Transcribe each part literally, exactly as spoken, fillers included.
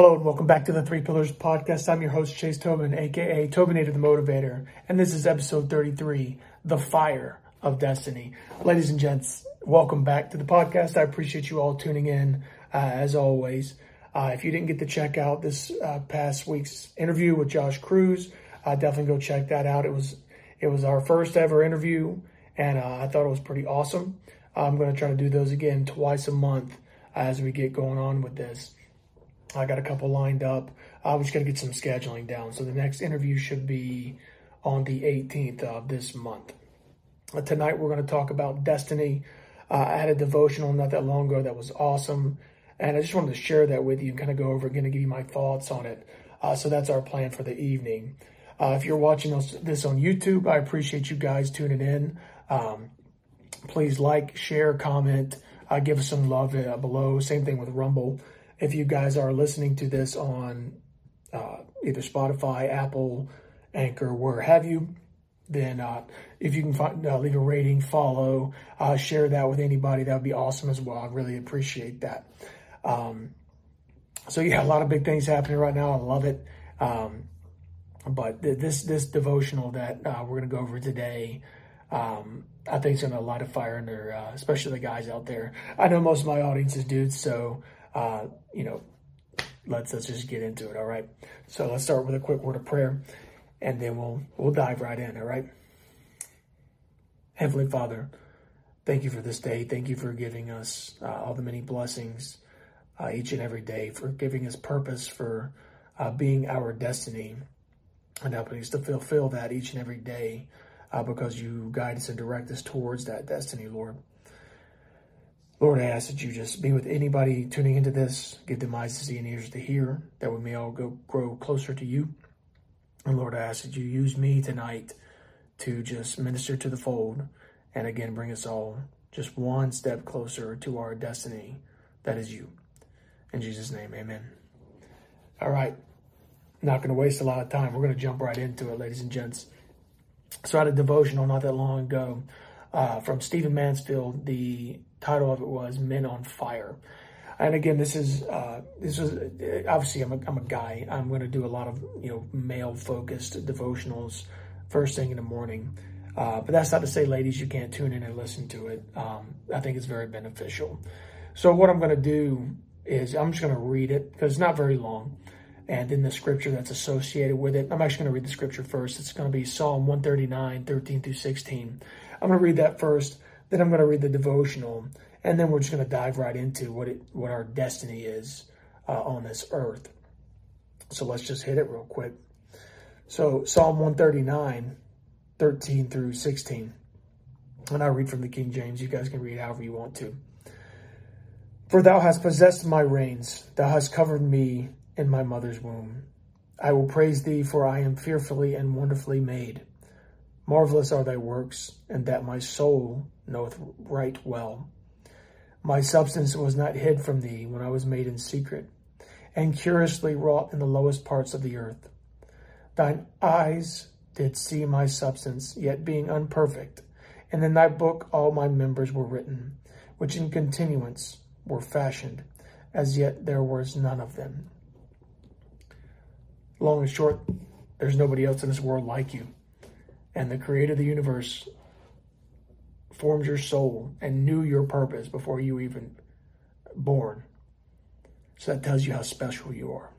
Hello and welcome back to the Three Pillars Podcast. I'm your host, Chase Tobin, a k a. Tobinator the Motivator, and this is episode thirty-three, The Fire of Destiny. Ladies and gents, welcome back to the podcast. I appreciate you all tuning in, uh, as always. Uh, if you didn't get to check out this uh, past week's interview with Josh Cruz, uh, definitely go check that out. It was, it was our first ever interview, and uh, I thought it was pretty awesome. I'm going to try to do those again twice a month as we get going on with this. I got a couple lined up. I was going to get some scheduling down. So the next interview should be on the eighteenth of this month. Uh, tonight, we're going to talk about destiny. Uh, I had a devotional not that long ago that was awesome. And I just wanted to share that with you and kind of go over again and give you my thoughts on it. Uh, so that's our plan for the evening. Uh, if you're watching this on YouTube, I appreciate you guys tuning in. Um, please like, share, comment, uh, give us some love uh, below. Same thing with Rumble. If you guys are listening to this on uh, either Spotify, Apple, Anchor, where have you, then uh, if you can find, uh, leave a rating, follow, uh, share that with anybody, that would be awesome as well. I really appreciate that. Um, so yeah, a lot of big things happening right now. I love it. Um, but th- this this devotional that uh, we're going to go over today, um, I think it's going to light a fire under, uh, especially the guys out there. I know most of my audience is dudes, so... Uh, you know, let's let's just get into it, all right? So let's start with a quick word of prayer, and then we'll we'll dive right in, all right? Heavenly Father, thank you for this day. Thank you for giving us uh, all the many blessings uh, each and every day, for giving us purpose, for uh, being our destiny, and helping us to fulfill that each and every day uh, because you guide us and direct us towards that destiny, Lord. Lord, I ask that you just be with anybody tuning into this. Give them eyes to see and ears to hear, that we may all go grow closer to you. And Lord, I ask that you use me tonight to just minister to the fold. And again, bring us all just one step closer to our destiny. That is you. In Jesus' name, amen. All right. Not going to waste a lot of time. We're going to jump right into it, ladies and gents. So I had a devotional not that long ago uh, from Stephen Mansfield. The title of it was Men on Fire. And again, this is, uh, this was, obviously I'm a, I'm a guy. I'm going to do a lot of, you know, male focused devotionals first thing in the morning. Uh, but that's not to say, ladies, you can't tune in and listen to it. Um, I think it's very beneficial. So what I'm going to do is I'm just going to read it because it's not very long. And then the scripture that's associated with it, I'm actually going to read the scripture first. It's going to be Psalm one thirty-nine, thirteen through sixteen. I'm going to read that first. Then I'm going to read the devotional, and then we're just going to dive right into what it, what our destiny is uh, on this earth. So let's just hit it real quick. So Psalm one thirty-nine, thirteen through sixteen. And I read from the King James. You guys can read however you want to. For thou hast possessed my reins. Thou hast covered me in my mother's womb. I will praise thee, for I am fearfully and wonderfully made. Marvelous are thy works, and that my soul knoweth right well. My substance was not hid from thee when I was made in secret, and curiously wrought in the lowest parts of the earth. Thine eyes did see my substance, yet being unperfect, and in thy book all my members were written, which in continuance were fashioned, as yet there was none of them. Long and short, there's nobody else in this world like you. And the creator of the universe formed your soul and knew your purpose before you even born. So that tells you how special you are.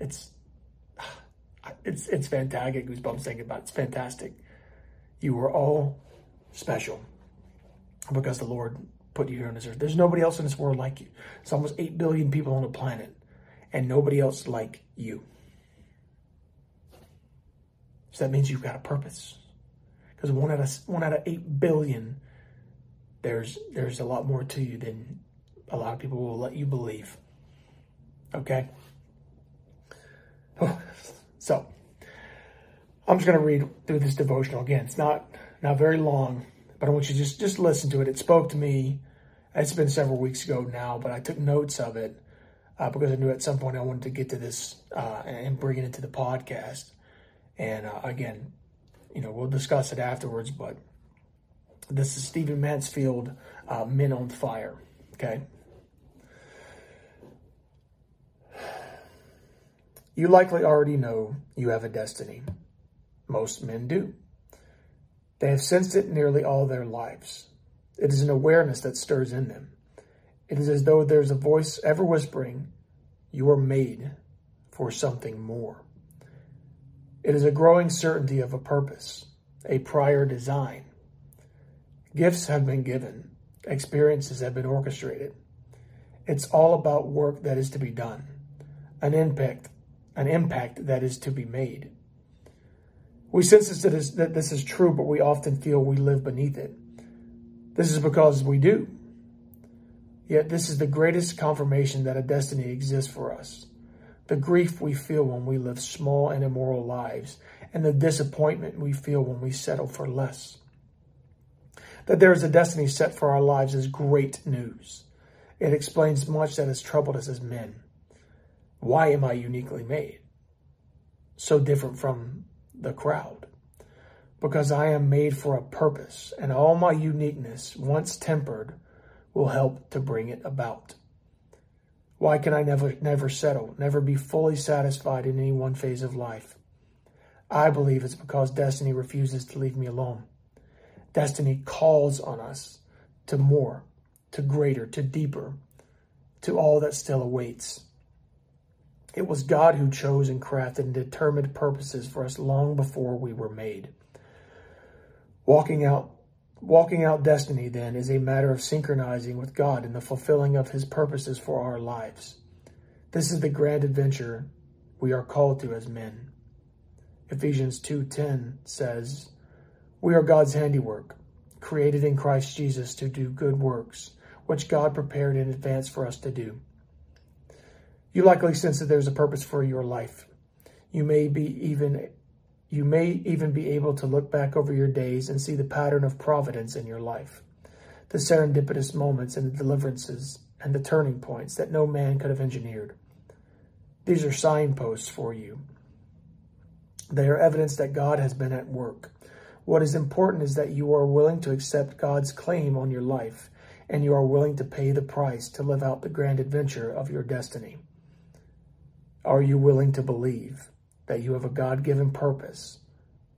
It's it's it's fantastic. Goosebumps thinking about it. It's fantastic. You were all special because the Lord put you here on this earth. There's nobody else in this world like you. It's almost eight billion people on the planet and nobody else like you. So that means you've got a purpose, because one out of one out of eight billion, there's there's a lot more to you than a lot of people will let you believe. Okay. So I'm just going to read through this devotional again. It's not not very long, but I want you to just just listen to it. It spoke to me. It's been several weeks ago now, but I took notes of it uh, because I knew at some point I wanted to get to this uh, and bring it into the podcast. And uh, again, you know, we'll discuss it afterwards, but this is Stephen Mansfield, uh, Men on Fire, okay? You likely already know you have a destiny. Most men do. They have sensed it nearly all their lives. It is an awareness that stirs in them. It is as though there is a voice ever whispering, "You are made for something more." It is a growing certainty of a purpose, a prior design. Gifts have been given. Experiences have been orchestrated. It's all about work that is to be done, an impact, an impact that is to be made. We sense that this is true, but we often feel we live beneath it. This is because we do. Yet this is the greatest confirmation that a destiny exists for us. The grief we feel when we live small and immoral lives, and the disappointment we feel when we settle for less. That there is a destiny set for our lives is great news. It explains much that has troubled us as men. Why am I uniquely made? So different from the crowd. Because I am made for a purpose, and all my uniqueness, once tempered, will help to bring it about. Why can I never, never settle, never be fully satisfied in any one phase of life? I believe it's because destiny refuses to leave me alone. Destiny calls on us to more, to greater, to deeper, to all that still awaits. It was God who chose and crafted and determined purposes for us long before we were made. Walking out, walking out destiny, then, is a matter of synchronizing with God in the fulfilling of his purposes for our lives. This is the grand adventure we are called to as men. Ephesians two ten says, "We are God's handiwork, created in Christ Jesus to do good works, which God prepared in advance for us to do." You likely sense that there's a purpose for your life. You may be even you may even be able to look back over your days and see the pattern of providence in your life, the serendipitous moments and the deliverances and the turning points that no man could have engineered. These are signposts for you. They are evidence that God has been at work. What is important is that you are willing to accept God's claim on your life, and you are willing to pay the price to live out the grand adventure of your destiny. Are you willing to believe that you have a God-given purpose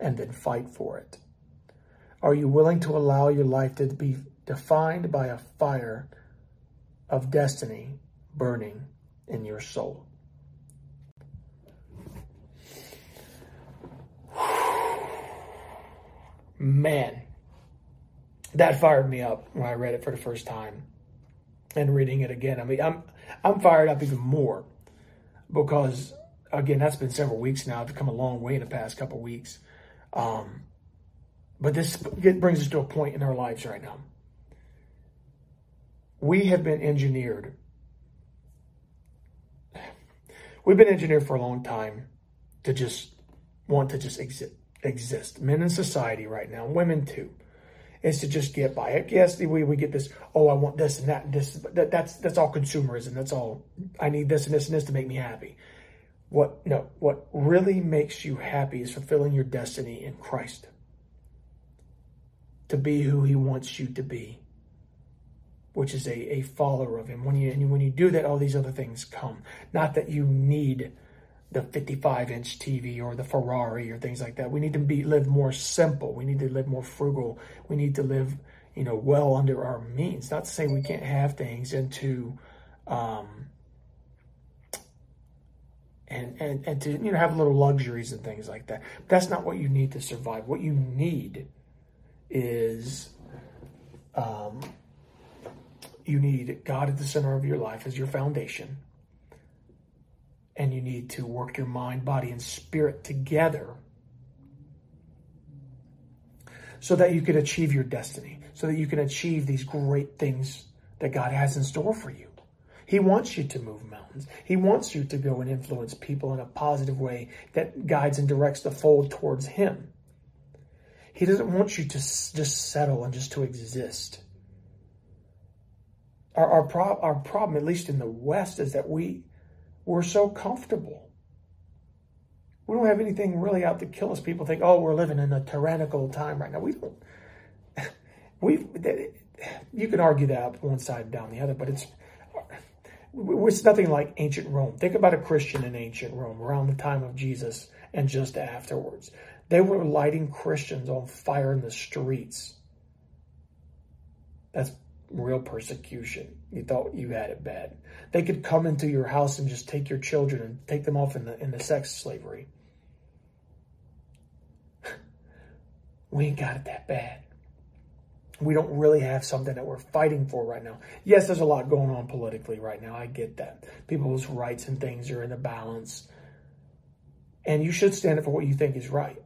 and then fight for it? Are you willing to allow your life to be defined by a fire of destiny burning in your soul? Man, that fired me up when I read it for the first time, and reading it again. I mean, I'm I'm fired up even more because, again, that's been several weeks now. I've come a long way in the past couple weeks. Um, but this it brings us to a point in our lives right now. We have been engineered. We've been engineered for a long time to just want to just exist. exist. Men in society right now, women too, is to just get by. Yes, we, we get this, oh, I want this and that and this. That, that's that's all consumerism. That's all, I need this and this and this to make me happy. What no, what really makes you happy is fulfilling your destiny in Christ. To be who he wants you to be, which is a, a follower of him. When you, and when you do that, all these other things come. Not that you need the fifty-five inch T V or the Ferrari or things like that. We need to be live more simple. We need to live more frugal. We need to live, you know, well under our means. Not to say we can't have things and to, um, and, and, and to, you know, have little luxuries and things like that. But that's not what you need to survive. What you need is, um, you need God at the center of your life as your foundation. And you need to work your mind, body, and spirit together so that you can achieve your destiny, so that you can achieve these great things that God has in store for you. He wants you to move mountains. He wants you to go and influence people in a positive way that guides and directs the fold towards him. He doesn't want you to just settle and just to exist. Our, our, pro- our problem, at least in the West, is that we... We're so comfortable. We don't have anything really out to kill us. People think, oh, we're living in a tyrannical time right now. We don't. We, you can argue that one side down the other, but it's It's nothing like ancient Rome. Think about a Christian in ancient Rome around the time of Jesus and just afterwards. They were lighting Christians on fire in the streets. That's real persecution. You thought you had it bad. They could come into your house and just take your children and take them off in the, in the sex slavery. We ain't got it that bad. We don't really have something that we're fighting for right now. Yes, there's a lot going on politically right now. I get that. People's rights and things are in a balance. And you should stand up for what you think is right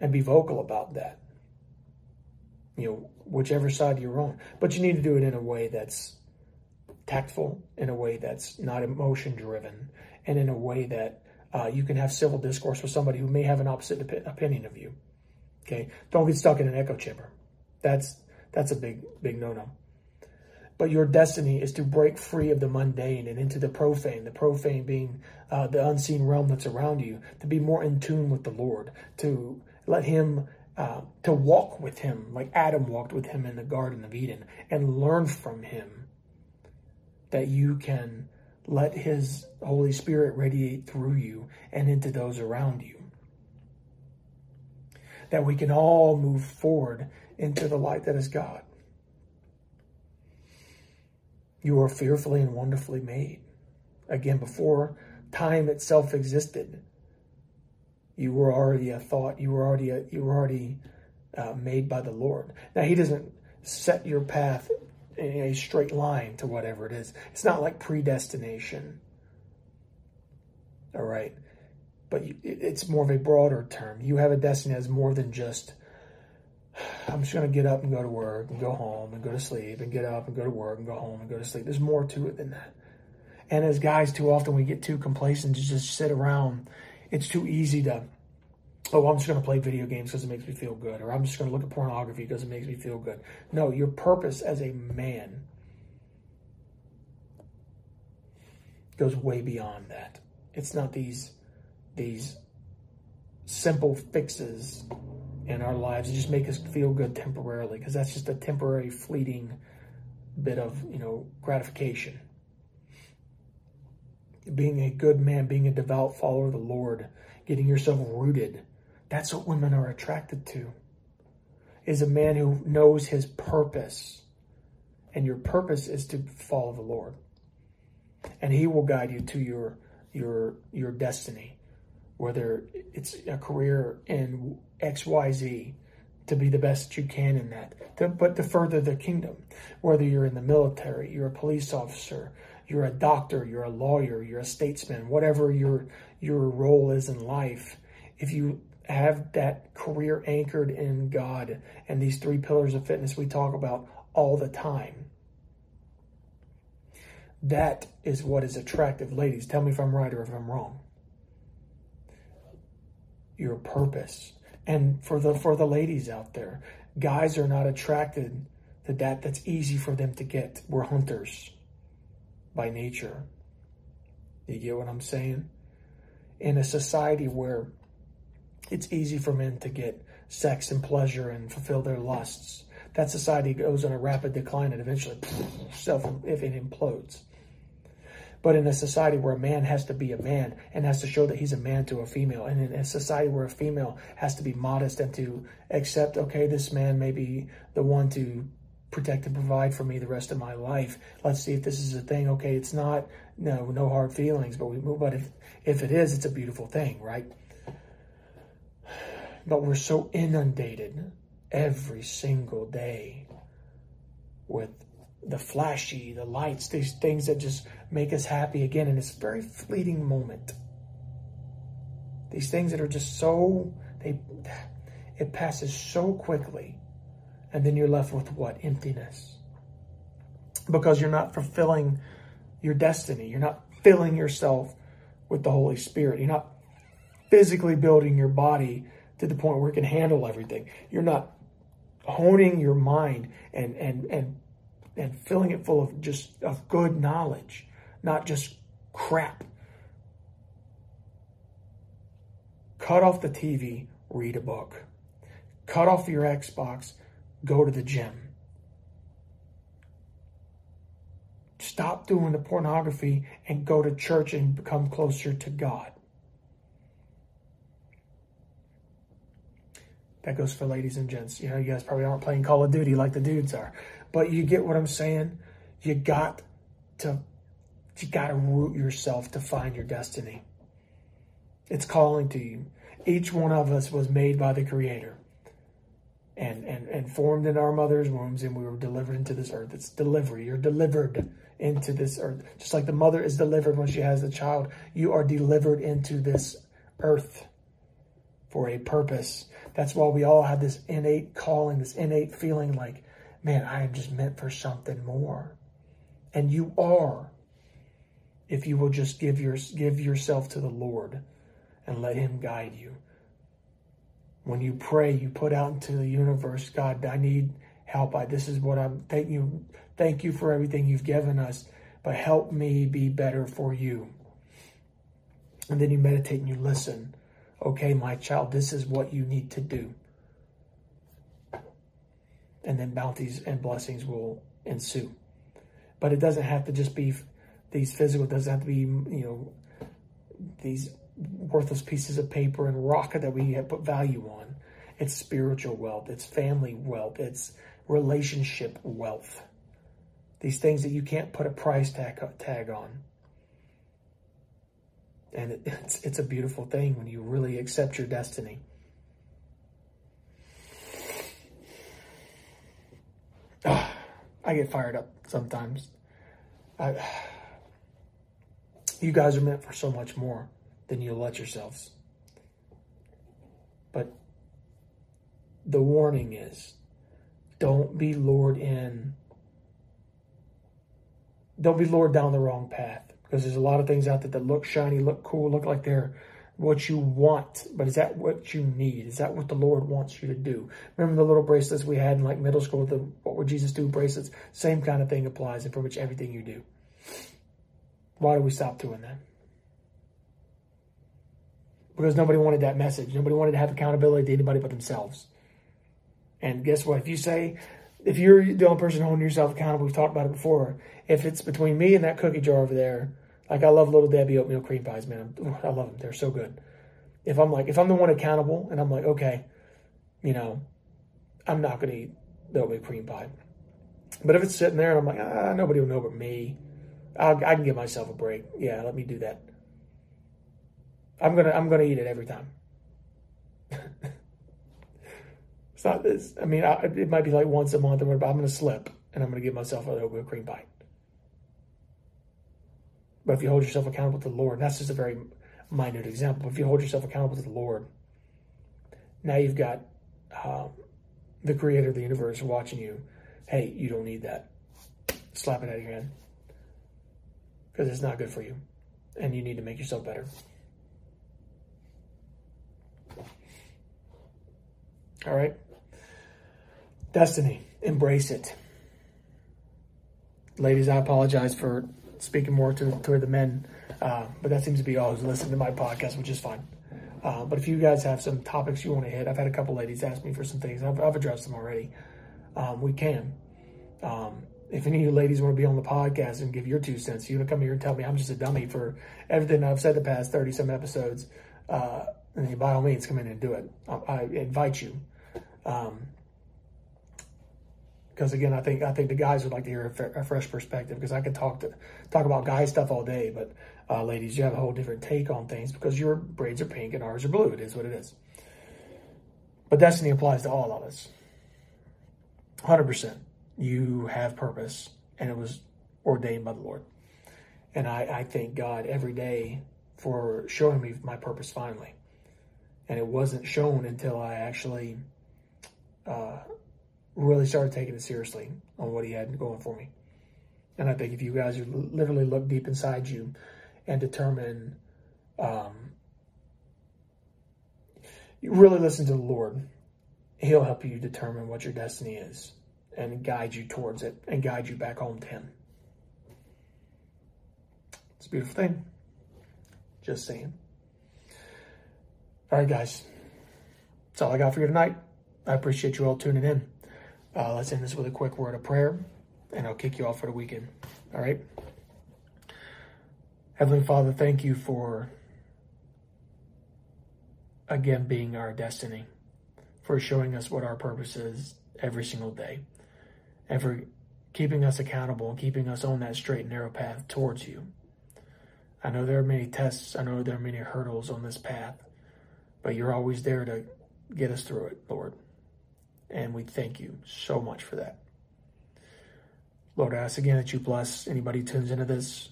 and be vocal about that, you know, whichever side you're on. But you need to do it in a way that's tactful, in a way that's not emotion-driven, and in a way that uh, you can have civil discourse with somebody who may have an opposite op- opinion of you, okay? Don't get stuck in an echo chamber. That's that's a big, big no-no. But your destiny is to break free of the mundane and into the profane, the profane being uh, the unseen realm that's around you, to be more in tune with the Lord, to let him, uh, to walk with him like Adam walked with him in the Garden of Eden, and learn from him that you can let his Holy Spirit radiate through you and into those around you. That we can all move forward into the light that is God. You are fearfully and wonderfully made. Again, before time itself existed, you were already a thought. You were already a, you were already uh, made by the Lord. Now, he doesn't set your path in a straight line to whatever it is. It's not like predestination. All right? But you, it's more of a broader term. You have a destiny that's more than just, I'm just going to get up and go to work and go home and go to sleep and get up and go to work and go home and go to sleep. There's more to it than that. And as guys, too often we get too complacent to just sit around. It's too easy to, oh, I'm just going to play video games because it makes me feel good. Or I'm just going to look at pornography because it makes me feel good. No, your purpose as a man goes way beyond that. It's not these, these simple fixes in our lives and just make us feel good temporarily, because that's just a temporary fleeting bit of, you know, gratification. Being a good man, being a devout follower of the Lord, getting yourself rooted. That's what women are attracted to, is a man who knows his purpose. And your purpose is to follow the Lord. And he will guide you to your, your, your destiny, whether it's a career in X Y Z, to be the best you can in that, to, but to further the kingdom, whether you're in the military, you're a police officer, you're a doctor, you're a lawyer, you're a statesman, whatever your your role is in life, if you have that career anchored in God and these three pillars of fitness we talk about all the time, that is what is attractive. Ladies, tell me if I'm right or if I'm wrong. Your purpose. And for the for the ladies out there, guys are not attracted to that. That's easy for them to get. We're hunters by nature. You get what I'm saying? In a society where it's easy for men to get sex and pleasure and fulfill their lusts, that society goes on a rapid decline and eventually self if it implodes. But in a society where a man has to be a man and has to show that he's a man to a female, and in a society where a female has to be modest and to accept, okay, this man may be the one to protect and provide for me the rest of my life. Let's see if this is a thing. Okay, it's not, no, no hard feelings, but we move. But if, if it is, it's a beautiful thing, right? But we're so inundated every single day with the flashy, the lights, these things that just make us happy again. And it's a very fleeting moment. These things that are just so, they, it passes so quickly. And then you're left with what? Emptiness. Because you're not fulfilling your destiny. You're not filling yourself with the Holy Spirit. You're not physically building your body to the point where it can handle everything. You're not honing your mind and, and, and, and filling it full of just of good knowledge, not just crap. Cut off the T V, read a book. Cut off your Xbox, go to the gym. stop doing the pornography and go to church and become closer to God. That goes for ladies and gents. You know, you guys probably aren't playing Call of Duty like the dudes are. But you get what I'm saying? You got to, you got to root yourself to find your destiny. It's calling to you. Each one of us was made by the Creator and, and, and formed in our mother's wombs, and we were delivered into this earth. It's delivery. You're delivered into this earth. Just like the mother is delivered when she has the child, you are delivered into this earth for a purpose. That's why we all have this innate calling, this innate feeling like, man, I am just meant for something more. And you are, if you will just give your give yourself to the Lord and let Him guide you. When you pray, you put out into the universe, God, I need help. I, this is what I'm, thank you, thank you for everything you've given us, but help me be better for you. And then you meditate and you listen. Okay, my child, this is what you need to do. And then bounties and blessings will ensue. But it doesn't have to just be these physical, it doesn't have to be, you know, these worthless pieces of paper and rock that we have put value on. It's spiritual wealth. It's family wealth. It's relationship wealth. These things that you can't put a price tag, tag on. And it, it's, it's a beautiful thing when you really accept your destiny. Oh, I get fired up sometimes. I, you guys are meant for so much more than you'll let yourselves. But the warning is, don't be lured in. Don't be lured down the wrong path. Because there's a lot of things out there that look shiny, look cool, look like they're what you want. But is that what you need? Is that what the Lord wants you to do? Remember the little bracelets we had in like middle school, the What Would Jesus Do bracelets? Same kind of thing applies and for which everything you do. Why do we stop doing that? Because nobody wanted that message. Nobody wanted to have accountability to anybody but themselves. And guess what? If you say... If you're the only person holding yourself accountable, we've talked about it before. If it's between me and that cookie jar over there, like I love Little Debbie oatmeal cream pies, man. I love them. They're so good. If I'm like, if I'm the one accountable and I'm like, okay, you know, I'm not going to eat the oatmeal cream pie. But if it's sitting there and I'm like, ah, nobody will know but me. I'll, I can give myself a break. Yeah, let me do that. I'm going to, I'm going to eat it every time. It's not this. I mean, I, it might be like once a month or whatever, but I'm going to slip and I'm going to give myself an oatmeal cream pie. But if you hold yourself accountable to the Lord, and that's just a very minute example. But if you hold yourself accountable to the Lord, now you've got um, the Creator of the universe watching you. Hey, you don't need that. Slap it out of your hand because it's not good for you, and you need to make yourself better. All right. Destiny, embrace it. Ladies, I apologize for speaking more to, to the men, uh, but that seems to be all who's listening to my podcast, which is fine. Uh, but if you guys have some topics you want to hit, I've had a couple ladies ask me for some things. I've, I've addressed them already. Um, we can. Um, if any of you ladies want to be on the podcast and give your two cents, you want to come here and tell me I'm just a dummy for everything I've said the past thirty-some episodes, uh, and by all means, come in and do it. I, I invite you. Um, because again, I think I think the guys would like to hear a, f- a fresh perspective. Because I could talk to talk about guy stuff all day, but uh, ladies, you have a whole different take on things because your braids are pink and ours are blue. It is what it is. But destiny applies to all of us. one hundred percent. You have purpose, and it was ordained by the Lord. And I, I thank God every day for showing me my purpose finally. And it wasn't shown until I actually uh, really started taking it seriously on what He had going for me. And I think if you guys literally look deep inside you and determine, um, you really listen to the Lord, He'll help you determine what your destiny is and guide you towards it and guide you back home to Him. It's a beautiful thing. Just saying. All right, guys. That's all I got for you tonight. I appreciate you all tuning in. Uh, let's end this with a quick word of prayer, and I'll kick you off for the weekend. All right. Heavenly Father, thank you for, again, being our destiny, for showing us what our purpose is every single day, and for keeping us accountable and keeping us on that straight and narrow path towards you. I know there are many tests. I know there are many hurdles on this path, but you're always there to get us through it, Lord. And we thank you so much for that. Lord, I ask again that you bless anybody who tunes into this,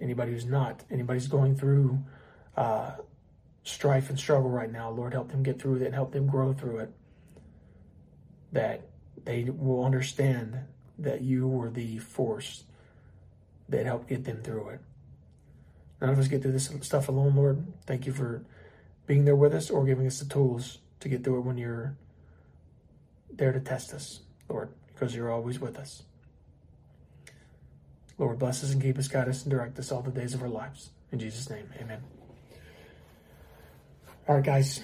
anybody who's not, anybody's going through uh, strife and struggle right now. Lord, help them get through it and help them grow through it, that they will understand that you were the force that helped get them through it. None of us get through this stuff alone, Lord. Thank you for being there with us or giving us the tools to get through it when you're there to test us, Lord, because you're always with us. Lord, bless us and keep us, guide us, and direct us all the days of our lives. In Jesus' name, amen. All right, guys.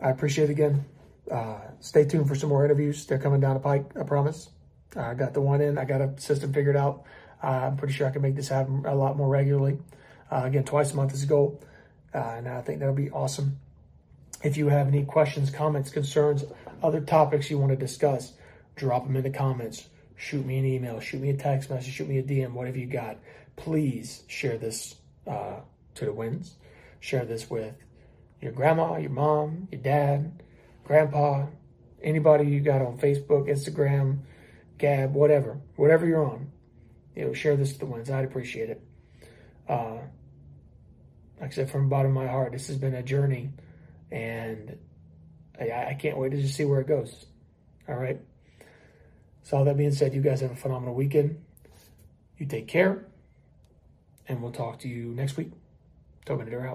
I appreciate it again. Uh, stay tuned for some more interviews. They're coming down the pike, I promise. Uh, I got the one in. I got a system figured out. Uh, I'm pretty sure I can make this happen a lot more regularly. Uh, again, twice a month is a goal, uh, and I think that'll be awesome. If you have any questions, comments, concerns, other topics you want to discuss, drop them in the comments. Shoot me an email. Shoot me a text message. Shoot me a D M. Whatever you got. Please share this uh, to the winds. Share this with your grandma, your mom, your dad, grandpa, anybody you got on Facebook, Instagram, Gab, whatever. Whatever you're on, you know, share this to the winds. I'd appreciate it. Uh, like I said, from the bottom of my heart, this has been a journey, and I, I can't wait to just see where it goes. All right? So all that being said, you guys have a phenomenal weekend. You take care, and we'll talk to you next week. Tobin, you're out.